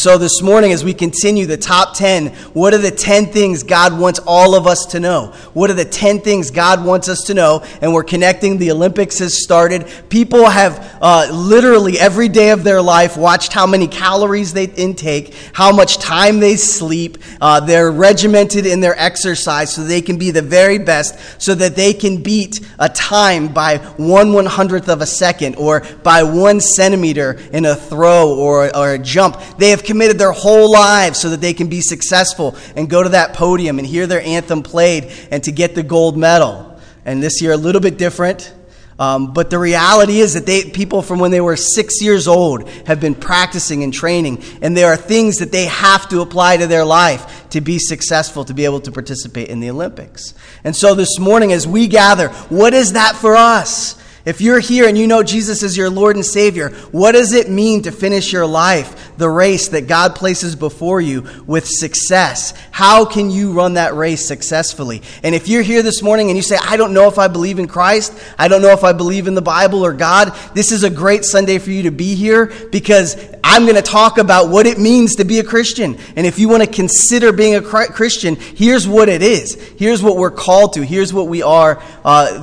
So this morning, as we continue the top 10, what are the 10 things God wants all of us to know? What are the 10 things God wants us to know? And we're connecting. The Olympics has started. People have literally every day of their life watched how many calories they intake, how much time they sleep. They're regimented in their exercise so they can be the very best, so that they can beat a time by 1/100th of a second or by 1 centimeter in a throw or a jump. They have committed their whole lives so that they can be successful and go to that podium and hear their anthem played and to get the gold medal. And this year a little bit different, but the reality is that people from when they were 6 years old have been practicing and training, and there are things that they have to apply to their life to be successful, to be able to participate in the Olympics. And so this morning as we gather, what is that for us? If you're here and you know Jesus is your Lord and Savior, what does it mean to finish your life, the race that God places before you, with success? How can you run that race successfully? And if you're here this morning and you say, I don't know if I believe in Christ, I don't know if I believe in the Bible or God, this is a great Sunday for you to be here, because I'm going to talk about what it means to be a Christian. And if you want to consider being a Christian, here's what it is. Here's what we're called to. Here's what we are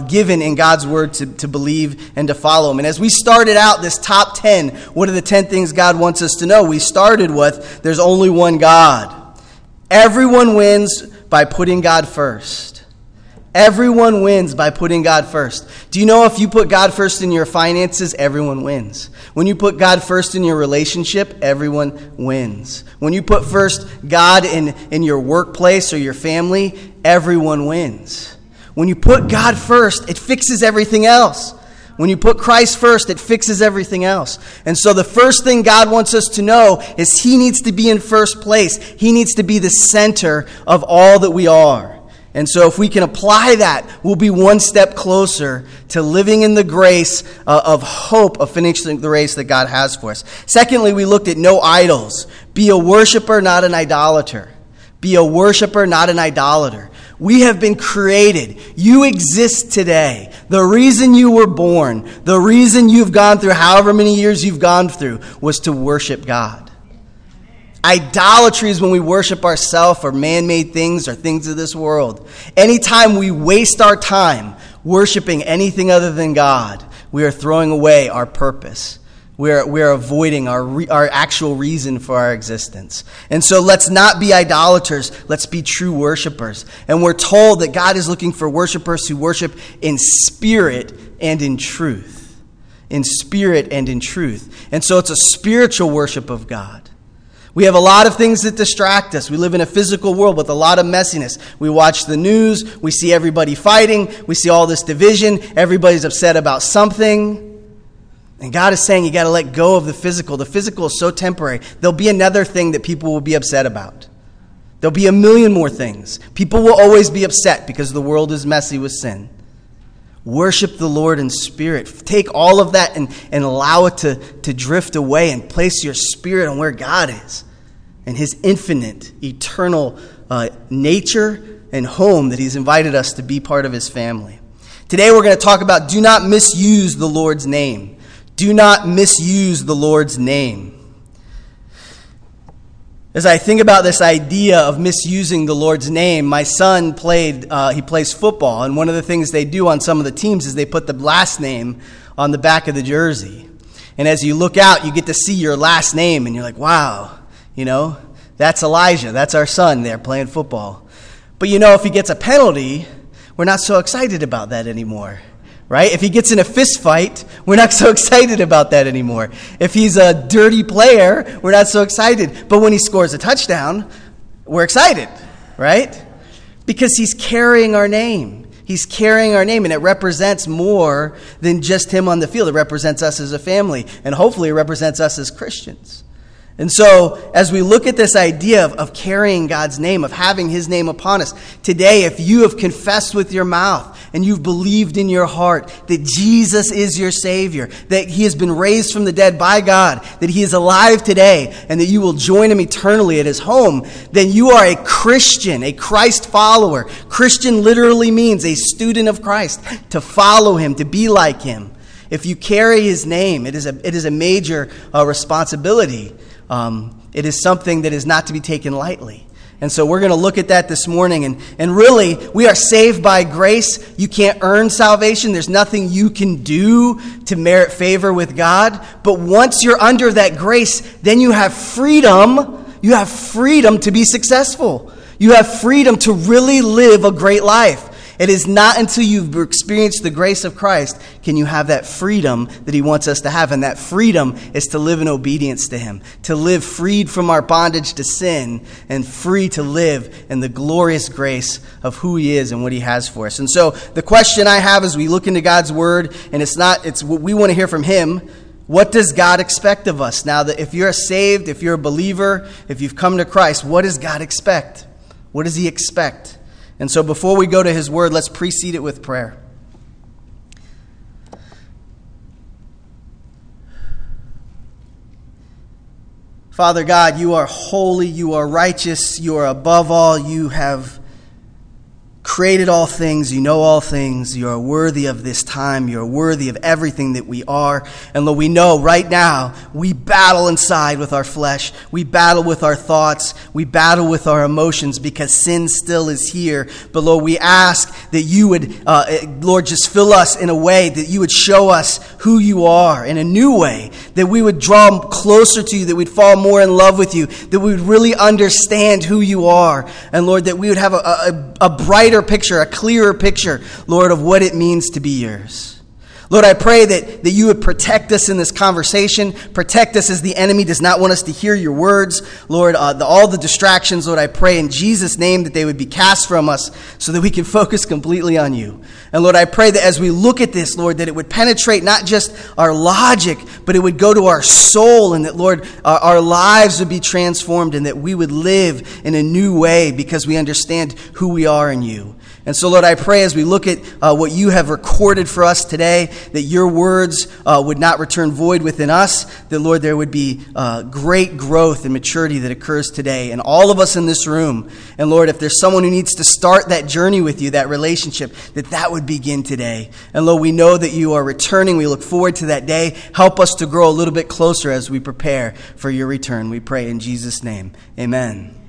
given in God's Word to believe and to follow him. And as we started out this top 10, what are the 10 things God wants us to know? We started with, there's only one God. Everyone wins by putting God first. Everyone wins by putting God first. Do you know if you put God first in your finances, everyone wins? When you put God first in your relationship, everyone wins. When you put first God in your workplace or your family, everyone wins. When you put God first, it fixes everything else. When you put Christ first, it fixes everything else. And so the first thing God wants us to know is he needs to be in first place. He needs to be the center of all that we are. And so if we can apply that, we'll be one step closer to living in the grace of hope of finishing the race that God has for us. Secondly, we looked at no idols. Be a worshiper, not an idolater. Be a worshiper, not an idolater. We have been created. You exist today. The reason you were born, the reason you've gone through however many years you've gone through, was to worship God. Idolatry is when we worship ourselves or man-made things or things of this world. Anytime we waste our time worshiping anything other than God, we are throwing away our purpose. We're avoiding our actual reason for our existence. And so let's not be idolaters. Let's be true worshipers. And we're told that God is looking for worshipers who worship in spirit and in truth. In spirit and in truth. And so it's a spiritual worship of God. We have a lot of things that distract us. We live in a physical world with a lot of messiness. We watch the news. We see everybody fighting. We see all this division. Everybody's upset about something. And God is saying you got to let go of the physical. The physical is so temporary. There'll be another thing that people will be upset about. There'll be a million more things. People will always be upset because the world is messy with sin. Worship the Lord in spirit. Take all of that and allow it to drift away, and place your spirit on where God is and his infinite, eternal nature and home that he's invited us to be part of his family. Today we're going to talk about do not misuse the Lord's name. Do not misuse the Lord's name. As I think about this idea of misusing the Lord's name, my son plays football, and one of the things they do on some of the teams is they put the last name on the back of the jersey. And as you look out, you get to see your last name, and you're like, wow, that's Elijah. That's our son there playing football. But if he gets a penalty, we're not so excited about that anymore. Right? If he gets in a fist fight, we're not so excited about that anymore. If he's a dirty player, we're not so excited. But when he scores a touchdown, we're excited, right? Because he's carrying our name. He's carrying our name, and it represents more than just him on the field. It represents us as a family, and hopefully it represents us as Christians. And so as we look at this idea of carrying God's name, of having his name upon us, today if you have confessed with your mouth and you've believed in your heart that Jesus is your Savior, that he has been raised from the dead by God, that he is alive today, and that you will join him eternally at his home, then you are a Christian, a Christ follower. Christian literally means a student of Christ, to follow him, to be like him. If you carry his name, it is a major responsibility. It is something that is not to be taken lightly. And so we're going to look at that this morning. And really, we are saved by grace. You can't earn salvation. There's nothing you can do to merit favor with God. But once you're under that grace, then you have freedom. You have freedom to be successful. You have freedom to really live a great life. It is not until you've experienced the grace of Christ can you have that freedom that he wants us to have. And that freedom is to live in obedience to him, to live freed from our bondage to sin and free to live in the glorious grace of who he is and what he has for us. And so the question I have as we look into God's word, and it's what we want to hear from him. What does God expect of us? Now, that if you're saved, if you're a believer, if you've come to Christ, what does God expect? What does he expect? And so before we go to his word, let's precede it with prayer. Father God, you are holy, you are righteous, you are above all, you have created all things, you know all things, you are worthy of this time, you are worthy of everything that we are. And Lord, we know right now we battle inside with our flesh, we battle with our thoughts, we battle with our emotions because sin still is here. But Lord, we ask that you would, Lord, just fill us in a way that you would show us who you are in a new way, that we would draw closer to you, that we'd fall more in love with you, that we would really understand who you are. And Lord, that we would have a brighter picture, a clearer picture, Lord, of what it means to be yours. Lord, I pray that you would protect us in this conversation, protect us as the enemy does not want us to hear your words. Lord, all the distractions, Lord, I pray in Jesus' name that they would be cast from us so that we can focus completely on you. And Lord, I pray that as we look at this, Lord, that it would penetrate not just our logic, but it would go to our soul, and that, Lord, our lives would be transformed and that we would live in a new way because we understand who we are in you. And so, Lord, I pray as we look at what you have recorded for us today, that your words would not return void within us, that, Lord, there would be great growth and maturity that occurs today in all of us in this room. And, Lord, if there's someone who needs to start that journey with you, that relationship, that would begin today. And, Lord, we know that you are returning. We look forward to that day. Help us to grow a little bit closer as we prepare for your return. We pray in Jesus' name. Amen.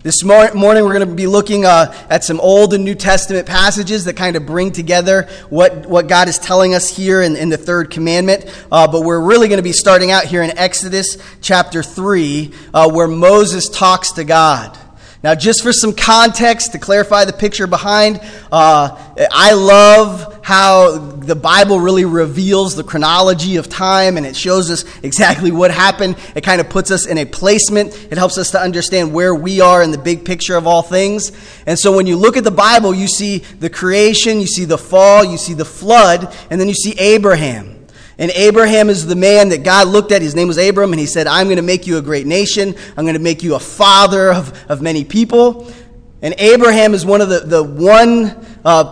This morning we're going to be looking at some Old and New Testament passages that kind of bring together what God is telling us here in the third commandment. But we're really going to be starting out here in Exodus chapter 3 where Moses talks to God. Now, just for some context, to clarify the picture behind, I love how the Bible really reveals the chronology of time, and it shows us exactly what happened. It kind of puts us in a placement. It helps us to understand where we are in the big picture of all things. And so when you look at the Bible, you see the creation, you see the fall, you see the flood, and then you see Abraham. And Abraham is the man that God looked at. His name was Abram, and he said, I'm going to make you a great nation. I'm going to make you a father of many people. And Abraham is one of the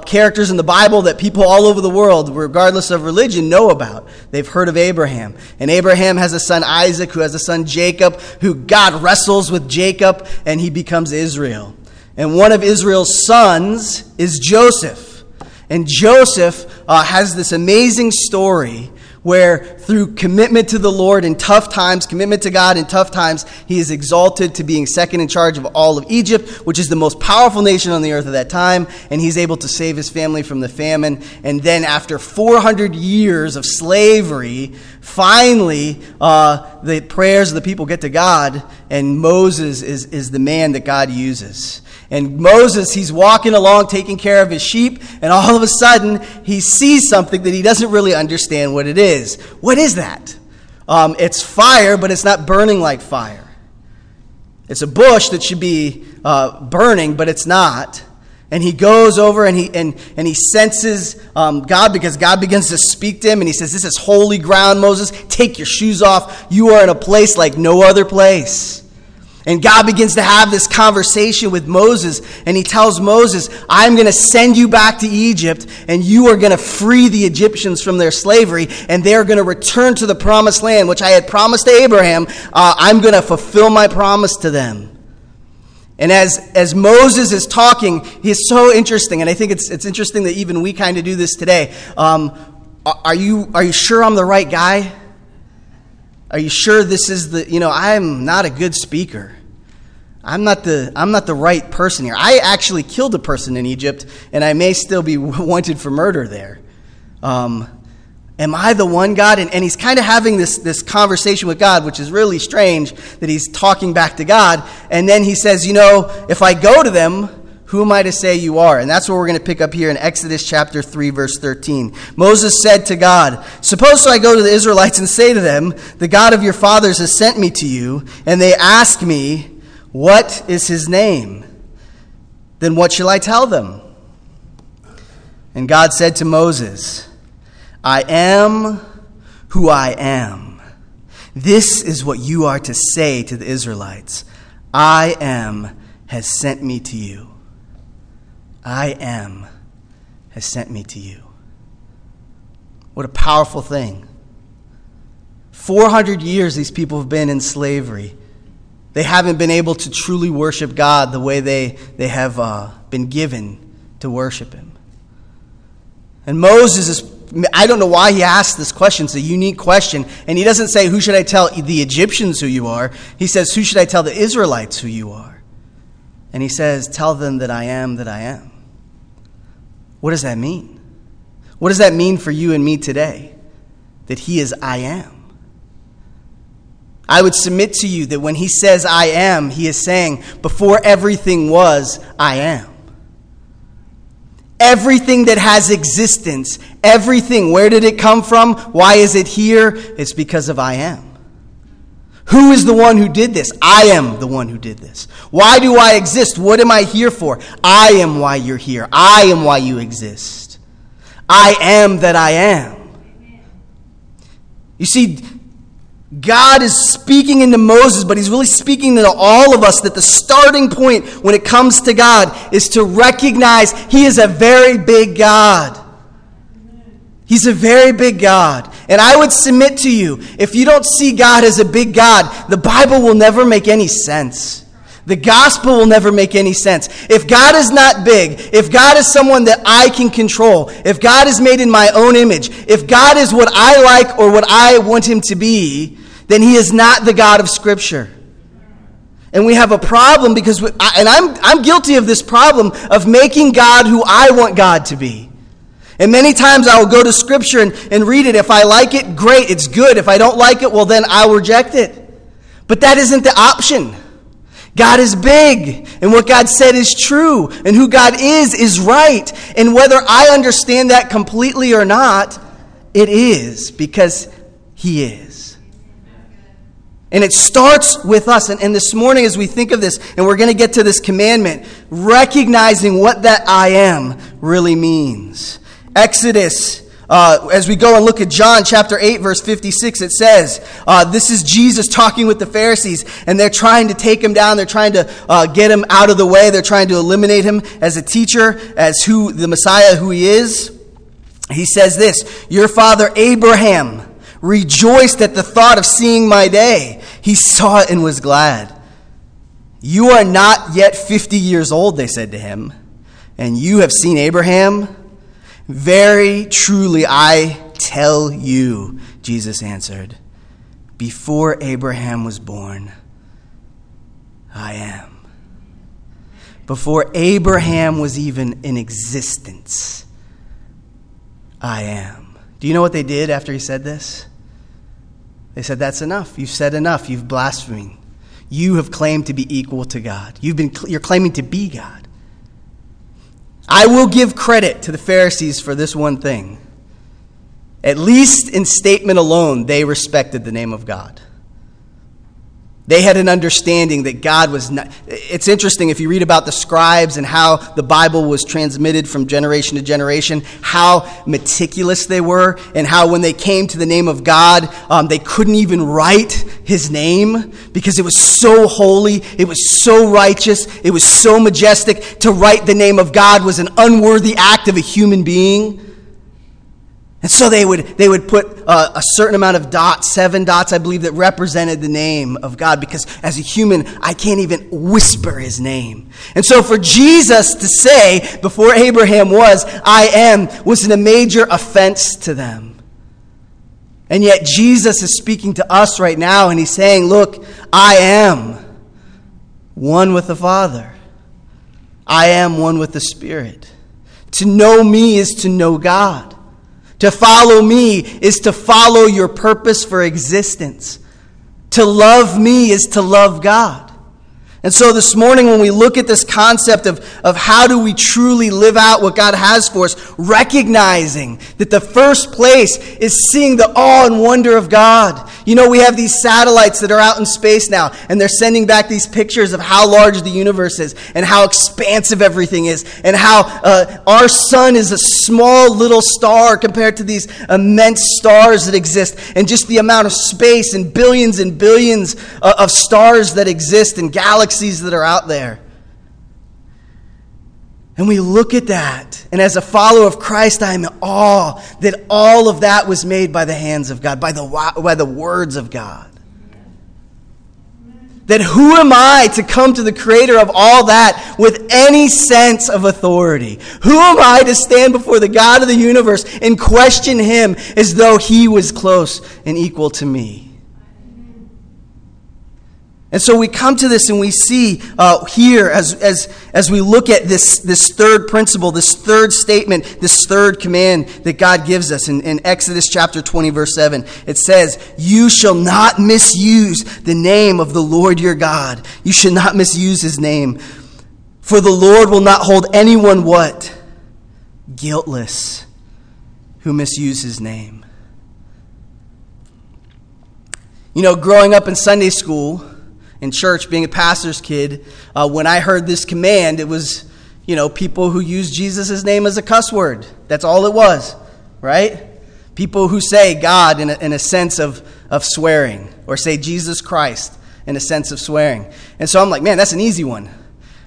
characters in the Bible that people all over the world, regardless of religion, know about. They've heard of Abraham. And Abraham has a son, Isaac, who has a son, Jacob, who God wrestles with Jacob, and he becomes Israel. And one of Israel's sons is Joseph. And Joseph has this amazing story where through commitment to the Lord in tough times, commitment to God in tough times, he is exalted to being second in charge of all of Egypt, which is the most powerful nation on the earth at that time, and he's able to save his family from the famine. And then after 400 years of slavery, finally, the prayers of the people get to God, and Moses is the man that God uses. And Moses, he's walking along taking care of his sheep, and all of a sudden he sees something that he doesn't really understand what it is. What is that? It's fire, but it's not burning like fire. It's a bush that should be burning, but it's not. And he goes over and he senses God, because God begins to speak to him, and he says, "This is holy ground, Moses. Take your shoes off. You are in a place like no other place." And God begins to have this conversation with Moses, and he tells Moses, I'm going to send you back to Egypt, and you are going to free the Egyptians from their slavery, and they are going to return to the promised land, which I had promised to Abraham. I'm going to fulfill my promise to them. And as Moses is talking, he is so interesting, and I think it's interesting that even we kind of do this today. Are you sure I'm the right guy? Are you sure this is the, you know, I'm not a good speaker. I'm not the right person here. I actually killed a person in Egypt, and I may still be wanted for murder there. Am I the one, God? And he's kind of having this conversation with God, which is really strange that he's talking back to God. And then he says, you know, if I go to them, who am I to say you are? And that's what we're going to pick up here in Exodus chapter 3, verse 13. Moses said to God, suppose I go to the Israelites and say to them, the God of your fathers has sent me to you, and they ask me, what is his name? Then what shall I tell them? And God said to Moses, I am who I am. This is what you are to say to the Israelites. I am has sent me to you. I am has sent me to you. What a powerful thing. 400 years these people have been in slavery. They haven't been able to truly worship God the way they have been given to worship him. And Moses is, I don't know why he asked this question. It's a unique question. And he doesn't say, who should I tell the Egyptians who you are? He says, who should I tell the Israelites who you are? And he says, tell them that I am that I am. What does that mean? What does that mean for you and me today? That he is I am. I would submit to you that when he says I am, he is saying, before everything was, I am. Everything that has existence, everything, where did it come from? Why is it here? It's because of I am. Who is the one who did this? I am the one who did this. Why do I exist? What am I here for? I am why you're here. I am why you exist. I am that I am. You see, God is speaking into Moses, but he's really speaking to all of us that the starting point when it comes to God is to recognize he is a very big God. He's a very big God. And I would submit to you, if you don't see God as a big God, the Bible will never make any sense. The gospel will never make any sense. If God is not big, if God is someone that I can control, if God is made in my own image, if God is what I like or what I want him to be, then he is not the God of Scripture. And we have a problem because, I'm guilty of this problem of making God who I want God to be. And many times I will go to Scripture and read it. If I like it, great, it's good. If I don't like it, well, then I'll reject it. But that isn't the option. God is big, and what God said is true, and who God is right. And whether I understand that completely or not, it is, because he is. And it starts with us. And this morning as we think of this, and we're going to get to this commandment, recognizing what that I am really means. Exodus, as we go and look at John chapter 8, verse 56, it says, this is Jesus talking with the Pharisees, and they're trying to take him down. They're trying to get him out of the way. They're trying to eliminate him as a teacher, as who the Messiah, who he is. He says this, your father Abraham rejoiced at the thought of seeing my day. He saw it and was glad. You are not yet 50 years old, they said to him, and you have seen Abraham? Very truly, I tell you, Jesus answered, before Abraham was born, I am. Before Abraham was even in existence, I am. Do you know what they did after he said this? They said, that's enough. You've said enough. You've blasphemed. You have claimed to be equal to God. You're claiming to be God. I will give credit to the Pharisees for this one thing. At least in statement alone, they respected the name of God. They had an understanding that God was not... It's interesting if you read about the scribes and how the Bible was transmitted from generation to generation, how meticulous they were, and how when they came to the name of God, they couldn't even write his name because it was so holy, it was so righteous, it was so majestic. To write the name of God was an unworthy act of a human being. And so they would put a certain amount of dots, 7 dots, I believe, that represented the name of God. Because as a human, I can't even whisper his name. And so for Jesus to say, before Abraham was, I am, was a major offense to them. And yet Jesus is speaking to us right now, and he's saying, look, I am one with the Father. I am one with the Spirit. To know me is to know God. To follow me is to follow your purpose for existence. To love me is to love God. And so this morning when we look at this concept of how do we truly live out what God has for us, recognizing that the first place is seeing the awe and wonder of God. You know, we have these satellites that are out in space now, and they're sending back these pictures of how large the universe is and how expansive everything is and how our sun is a small little star compared to these immense stars that exist, and just the amount of space and billions of stars that exist and galaxies that are out there. And we look at that, and as a follower of Christ, I am in awe that all of that was made by the hands of God, by the words of God. That who am I to come to the creator of all that with any sense of authority? Who am I to stand before the God of the universe and question him as though he was close and equal to me? And so we come to this and we see here as we look at this third principle, this third statement, this third command that God gives us. In Exodus chapter 20, verse 7, it says, you shall not misuse the name of the Lord your God. You should not misuse his name. For the Lord will not hold anyone what? Guiltless who misuses his name. You know, growing up in Sunday school, in church, being a pastor's kid, when I heard this command, it was, people who use Jesus' name as a cuss word. That's all it was, right? People who say God in a sense of swearing, or say Jesus Christ in a sense of swearing. And so I'm like, man, that's an easy one,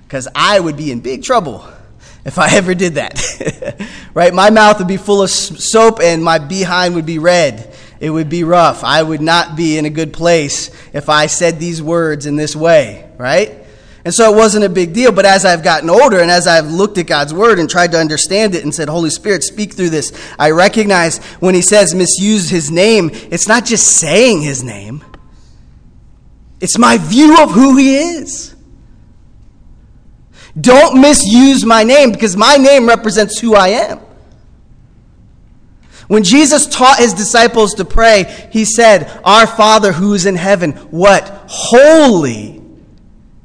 because I would be in big trouble if I ever did that, right? My mouth would be full of soap and my behind would be red. It would be rough. I would not be in a good place if I said these words in this way, right? And so it wasn't a big deal. But as I've gotten older and as I've looked at God's word and tried to understand it and said, Holy Spirit, speak through this, I recognize when he says misuse his name, it's not just saying his name. It's my view of who he is. Don't misuse my name, because my name represents who I am. When Jesus taught his disciples to pray, he said, our Father who is in heaven, what? Holy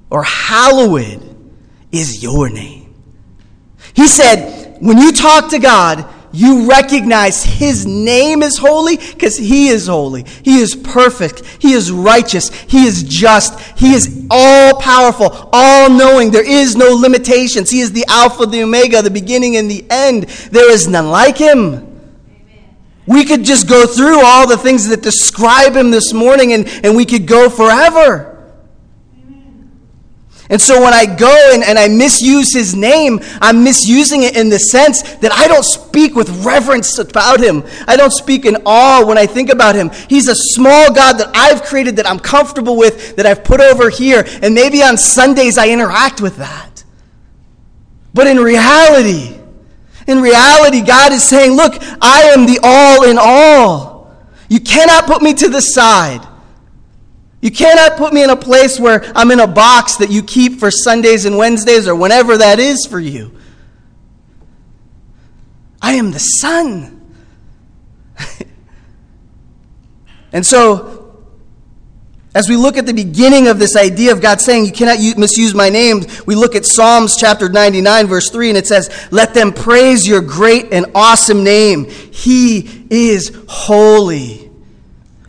or hallowed is your name. He said, when you talk to God, you recognize his name is holy because he is holy. He is perfect. He is righteous. He is just. He is all-powerful, all-knowing. There is no limitations. He is the Alpha, the Omega, the beginning and the end. There is none like him. We could just go through all the things that describe him this morning, and we could go forever. And so when I go and I misuse his name, I'm misusing it in the sense that I don't speak with reverence about him. I don't speak in awe when I think about him. He's a small God that I've created, that I'm comfortable with, that I've put over here. And maybe on Sundays I interact with that. But in reality, God is saying, look, I am the all in all. You cannot put me to the side. You cannot put me in a place where I'm in a box that you keep for Sundays and Wednesdays or whenever that is for you. I am the Son. And so, as we look at the beginning of this idea of God saying, you cannot misuse my name, we look at Psalms chapter 99, verse 3, and it says, let them praise your great and awesome name. He is holy.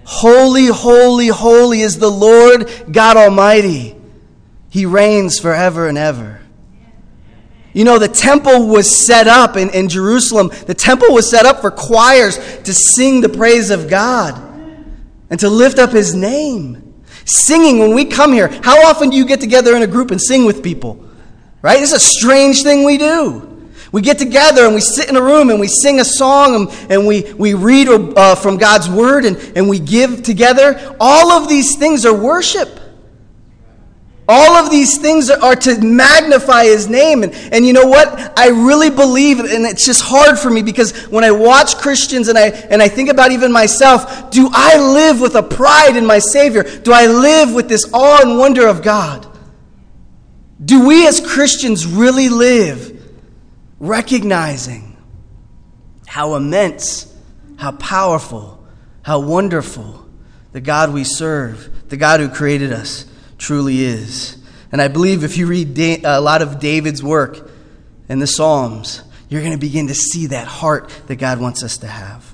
Holy, holy, holy is the Lord God Almighty. He reigns forever and ever. You know, the temple was set up in Jerusalem. The temple was set up for choirs to sing the praise of God and to lift up his name. Singing, when we come here, how often do you get together in a group and sing with people? Right? It's a strange thing we do. We get together and we sit in a room and we sing a song and we read from God's word and we give together. All of these things are worship. All of these things are to magnify his name. And you know what? I really believe, and it's just hard for me because when I watch Christians and I think about even myself, do I live with a pride in my Savior? Do I live with this awe and wonder of God? Do we as Christians really live recognizing how immense, how powerful, how wonderful the God we serve, the God who created us, truly is? And I believe if you read a lot of David's work in the Psalms, you're going to begin to see that heart that God wants us to have.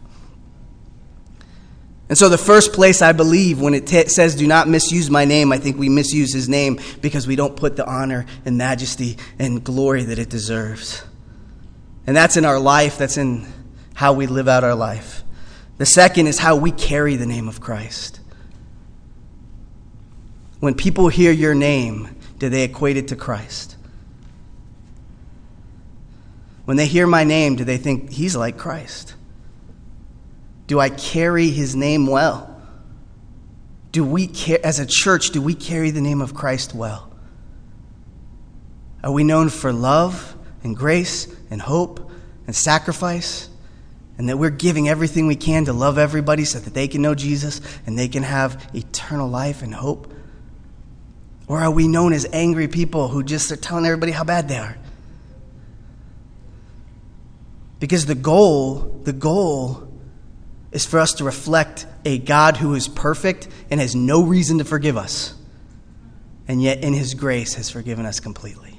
And so the first place I believe when it says do not misuse my name, I think we misuse his name because we don't put the honor and majesty and glory that it deserves. And that's in our life. That's in how we live out our life. The second is how we carry the name of Christ. When people hear your name, do they equate it to Christ? When they hear my name, do they think he's like Christ? Do I carry his name well? Do we, as a church, do we carry the name of Christ well? Are we known for love and grace and hope and sacrifice? And that we're giving everything we can to love everybody so that they can know Jesus and they can have eternal life and hope? Or are we known as angry people who just are telling everybody how bad they are? Because the goal is for us to reflect a God who is perfect and has no reason to forgive us. And yet in his grace has forgiven us completely.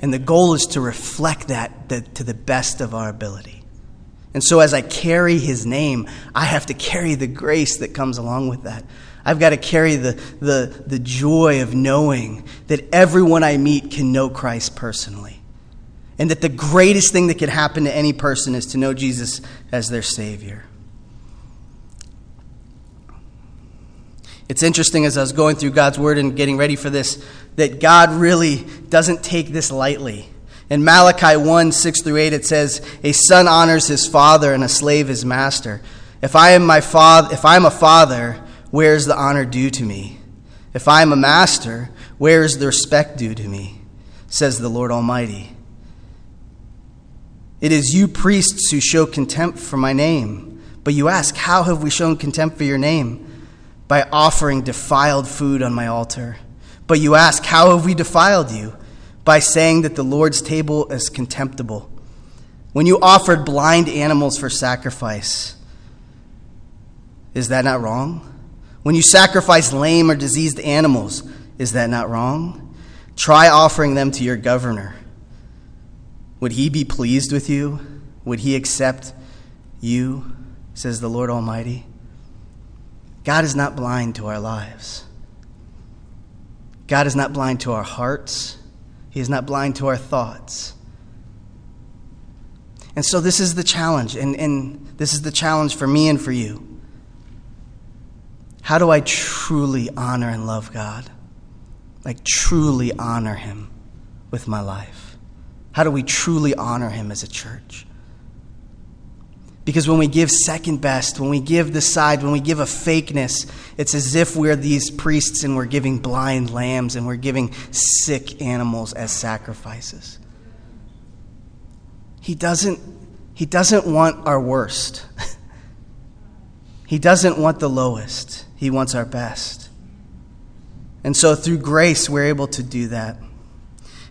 And the goal is to reflect that to the best of our ability. And so as I carry his name, I have to carry the grace that comes along with that. I've got to carry the joy of knowing that everyone I meet can know Christ personally. And that the greatest thing that can happen to any person is to know Jesus as their Savior. It's interesting as I was going through God's Word and getting ready for this, that God really doesn't take this lightly. In Malachi 1, 6 through 8, it says, "A son honors his father and a slave his master. If I am a father... where is the honor due to me? If I am a master, where is the respect due to me? Says the Lord Almighty. It is you priests who show contempt for my name. But you ask, how have we shown contempt for your name? By offering defiled food on my altar. But you ask, how have we defiled you? By saying that the Lord's table is contemptible. When you offered blind animals for sacrifice, is that not wrong? When you sacrifice lame or diseased animals, is that not wrong? Try offering them to your governor. Would he be pleased with you? Would he accept you? Says the Lord Almighty. God is not blind to our lives. God is not blind to our hearts. He is not blind to our thoughts. And so this is the challenge, and this is the challenge for me and for you. How do I truly honor and love God? Like truly honor him with my life? How do we truly honor him as a church? Because when we give second best, when we give this side, when we give a fakeness, it's as if we're these priests and we're giving blind lambs and we're giving sick animals as sacrifices. He doesn't want our worst. He doesn't want the lowest. He wants our best. And so through grace, we're able to do that.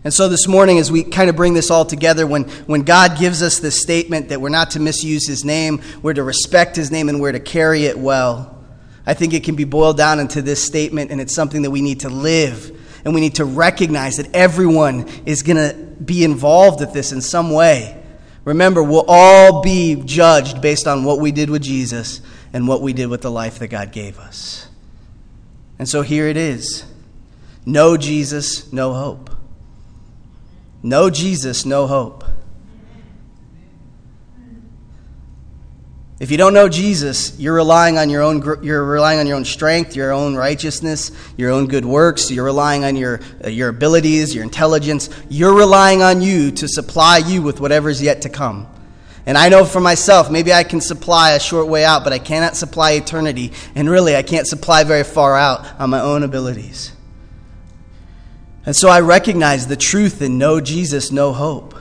And so this morning, as we kind of bring this all together, when God gives us this statement that we're not to misuse his name, we're to respect his name, and we're to carry it well, I think it can be boiled down into this statement, and it's something that we need to live. And we need to recognize that everyone is going to be involved with this in some way. Remember, we'll all be judged based on what we did with Jesus and what we did with the life that God gave us. And so here it is. No Jesus, no hope. No Jesus, no hope. If you don't know Jesus, you're relying on your own strength, your own righteousness, your own good works. You're relying on your abilities, your intelligence. You're relying on you to supply you with whatever's yet to come. And I know for myself, maybe I can supply a short way out, but I cannot supply eternity. And really, I can't supply very far out on my own abilities. And so I recognize the truth in no Jesus, no hope.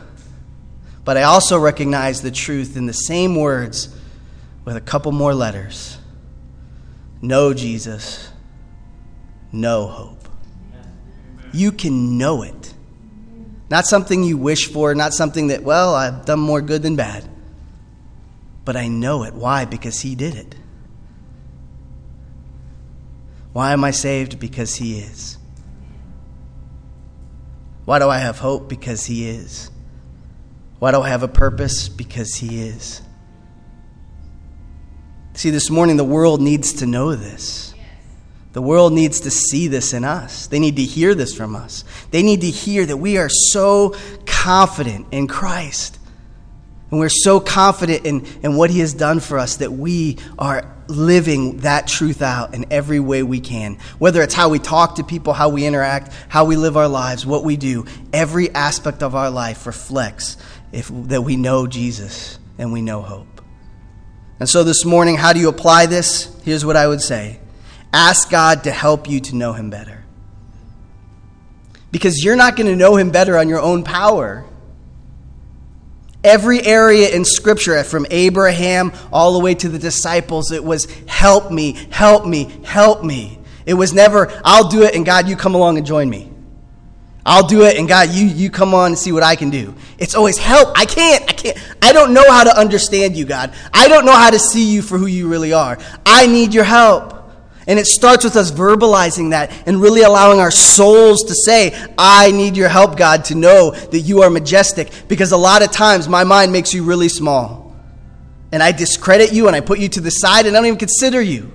But I also recognize the truth in the same words with a couple more letters. No Jesus, no hope. You can know it. Not something you wish for, not something that, well, I've done more good than bad. But I know it. Why? Because he did it. Why am I saved? Because he is. Why do I have hope? Because he is. Why do I have a purpose? Because he is. See, this morning the world needs to know this. The world needs to see this in us. They need to hear this from us. They need to hear that we are so confident in Christ. And we're so confident in what he has done for us that we are living that truth out in every way we can. Whether it's how we talk to people, how we interact, how we live our lives, what we do, every aspect of our life reflects that we know Jesus and we know hope. And so this morning, how do you apply this? Here's what I would say. Ask God to help you to know him better. Because you're not going to know him better on your own power. Every area in Scripture, from Abraham all the way to the disciples, it was help me, help me, help me. It was never, I'll do it and God, you come along and join me. I'll do it and God, you come on and see what I can do. It's always help. I can't. I don't know how to understand you, God. I don't know how to see you for who you really are. I need your help. And it starts with us verbalizing that and really allowing our souls to say, I need your help, God, to know that you are majestic. Because a lot of times my mind makes you really small. And I discredit you and I put you to the side and I don't even consider you.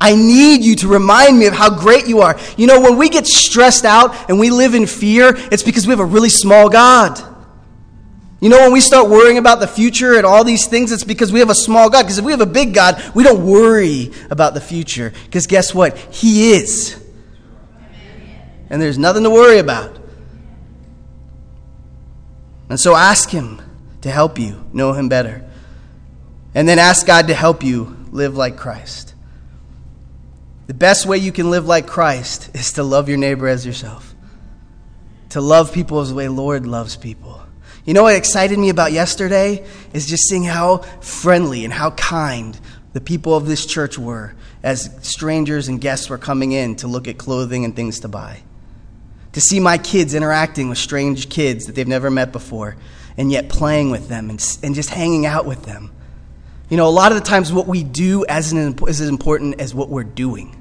I need you to remind me of how great you are. You know, when we get stressed out and we live in fear, it's because we have a really small God. You know, when we start worrying about the future and all these things, it's because we have a small God. Because if we have a big God, we don't worry about the future. Because guess what? He is. And there's nothing to worry about. And so ask him to help you know him better. And then ask God to help you live like Christ. The best way you can live like Christ is to love your neighbor as yourself. To love people as the way Lord loves people. You know what excited me about yesterday is just seeing how friendly and how kind the people of this church were as strangers and guests were coming in to look at clothing and things to buy. To see my kids interacting with strange kids that they've never met before and yet playing with them and just hanging out with them. You know, a lot of the times what we do is as important as what we're doing.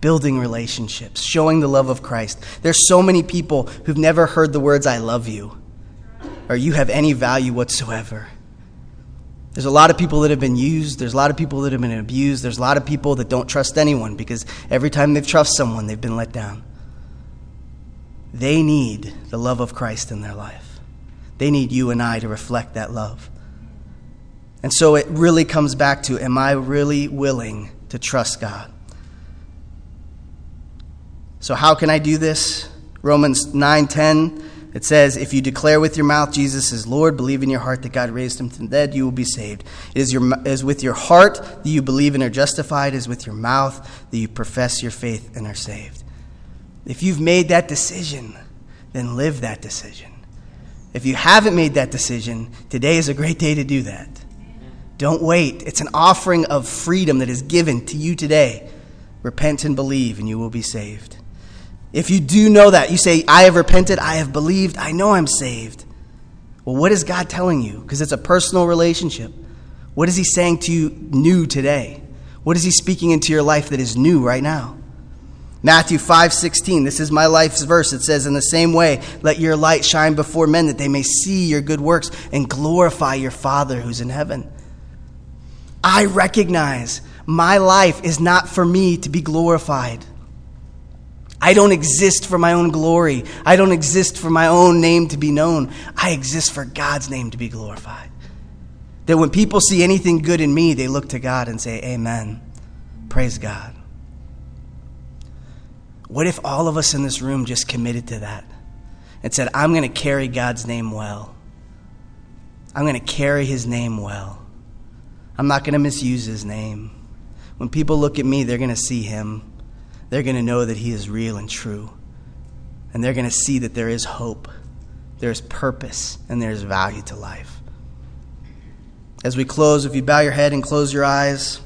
Building relationships, showing the love of Christ. There's so many people who've never heard the words, I love you, or you have any value whatsoever. There's a lot of people that have been used. There's a lot of people that have been abused. There's a lot of people that don't trust anyone because every time they've trusted someone, they've been let down. They need the love of Christ in their life. They need you and I to reflect that love. And so it really comes back to, am I really willing to trust God? So how can I do this? Romans 9:10, it says, if you declare with your mouth Jesus is Lord, believe in your heart that God raised him from the dead, you will be saved. It is with your heart that you believe and are justified. It is with your mouth that you profess your faith and are saved. If you've made that decision, then live that decision. If you haven't made that decision, today is a great day to do that. Don't wait. It's an offering of freedom that is given to you today. Repent and believe and you will be saved. If you do know that, you say, I have repented, I have believed, I know I'm saved. Well, what is God telling you? Because it's a personal relationship. What is he saying to you new today? What is he speaking into your life that is new right now? Matthew 5:16, this is my life's verse. It says, in the same way, let your light shine before men that they may see your good works and glorify your Father who's in heaven. I recognize my life is not for me to be glorified. I don't exist for my own glory. I don't exist for my own name to be known. I exist for God's name to be glorified. That when people see anything good in me, they look to God and say, amen. Praise God. What if all of us in this room just committed to that and said, I'm going to carry God's name well. I'm going to carry his name well. I'm not going to misuse his name. When people look at me, they're going to see him. They're going to know that he is real and true. and they're going to see that there is hope, there's purpose, and there's value to life. As we close, if you bow your head and close your eyes,